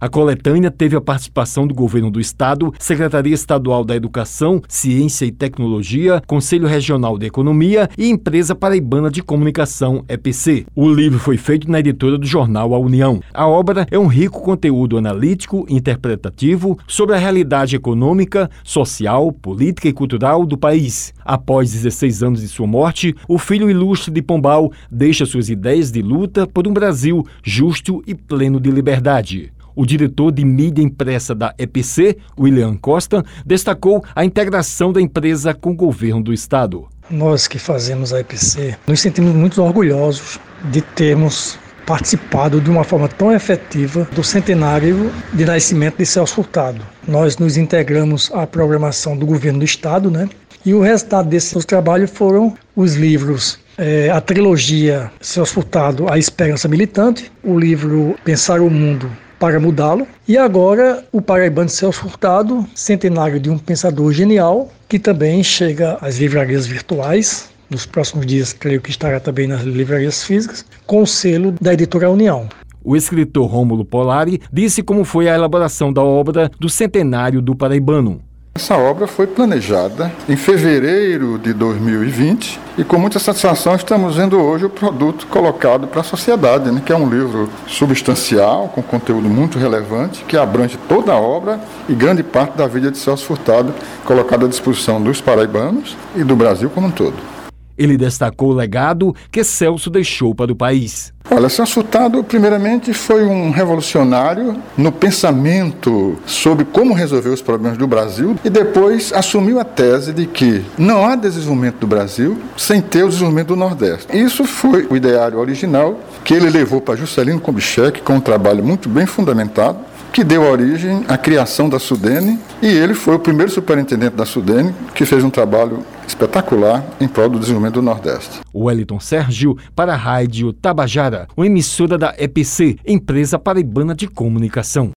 A coletânea teve a participação do Governo do Estado, Secretaria Estadual da Educação, Ciência e Tecnologia, Conselho Regional de Economia e Empresa Paraibana de Comunicação, EPC. O livro foi feito na editora do jornal A União. A obra é um rico conteúdo analítico e interpretativo sobre a realidade econômica, social, política e cultural do país. Após 16 anos de sua morte, o filho ilustre de Pombal deixa suas ideias de luta por um Brasil justo e pleno de liberdade. O diretor de mídia impressa da EPC, William Costa, destacou a integração da empresa com o governo do Estado. Nós que fazemos a EPC, nos sentimos muito orgulhosos de termos participado de uma forma tão efetiva do centenário de nascimento de Celso Furtado. Nós nos integramos à programação do governo do Estado, né? E o resultado desse nosso trabalho foram os livros a trilogia Celso Furtado, A Esperança Militante, o livro Pensar o Mundo, Para mudá-lo. E agora, O Paraibano de Celso Furtado, centenário de um pensador genial, que também chega às livrarias virtuais. Nos próximos dias, creio que estará também nas livrarias físicas, com o selo da Editora União. O escritor Rômulo Polari disse como foi a elaboração da obra do centenário do Paraibano. Essa obra foi planejada em fevereiro de 2020 e com muita satisfação estamos vendo hoje o produto colocado para a sociedade, né, que é um livro substancial, com conteúdo muito relevante, que abrange toda a obra e grande parte da vida de Celso Furtado, colocada à disposição dos paraibanos e do Brasil como um todo. Ele destacou o legado que Celso deixou para o país. Olha, Celso Furtado, primeiramente, foi um revolucionário no pensamento sobre como resolver os problemas do Brasil e depois assumiu a tese de que não há desenvolvimento do Brasil sem ter o desenvolvimento do Nordeste. Isso foi o ideário original que ele levou para Juscelino Kubitschek com um trabalho muito bem fundamentado, que deu origem à criação da Sudene, e ele foi o primeiro superintendente da Sudene, que fez um trabalho espetacular em prol do desenvolvimento do Nordeste. Wellington Sérgio, para a Rádio Tabajara, uma emissora da EPC, Empresa Paraibana de Comunicação.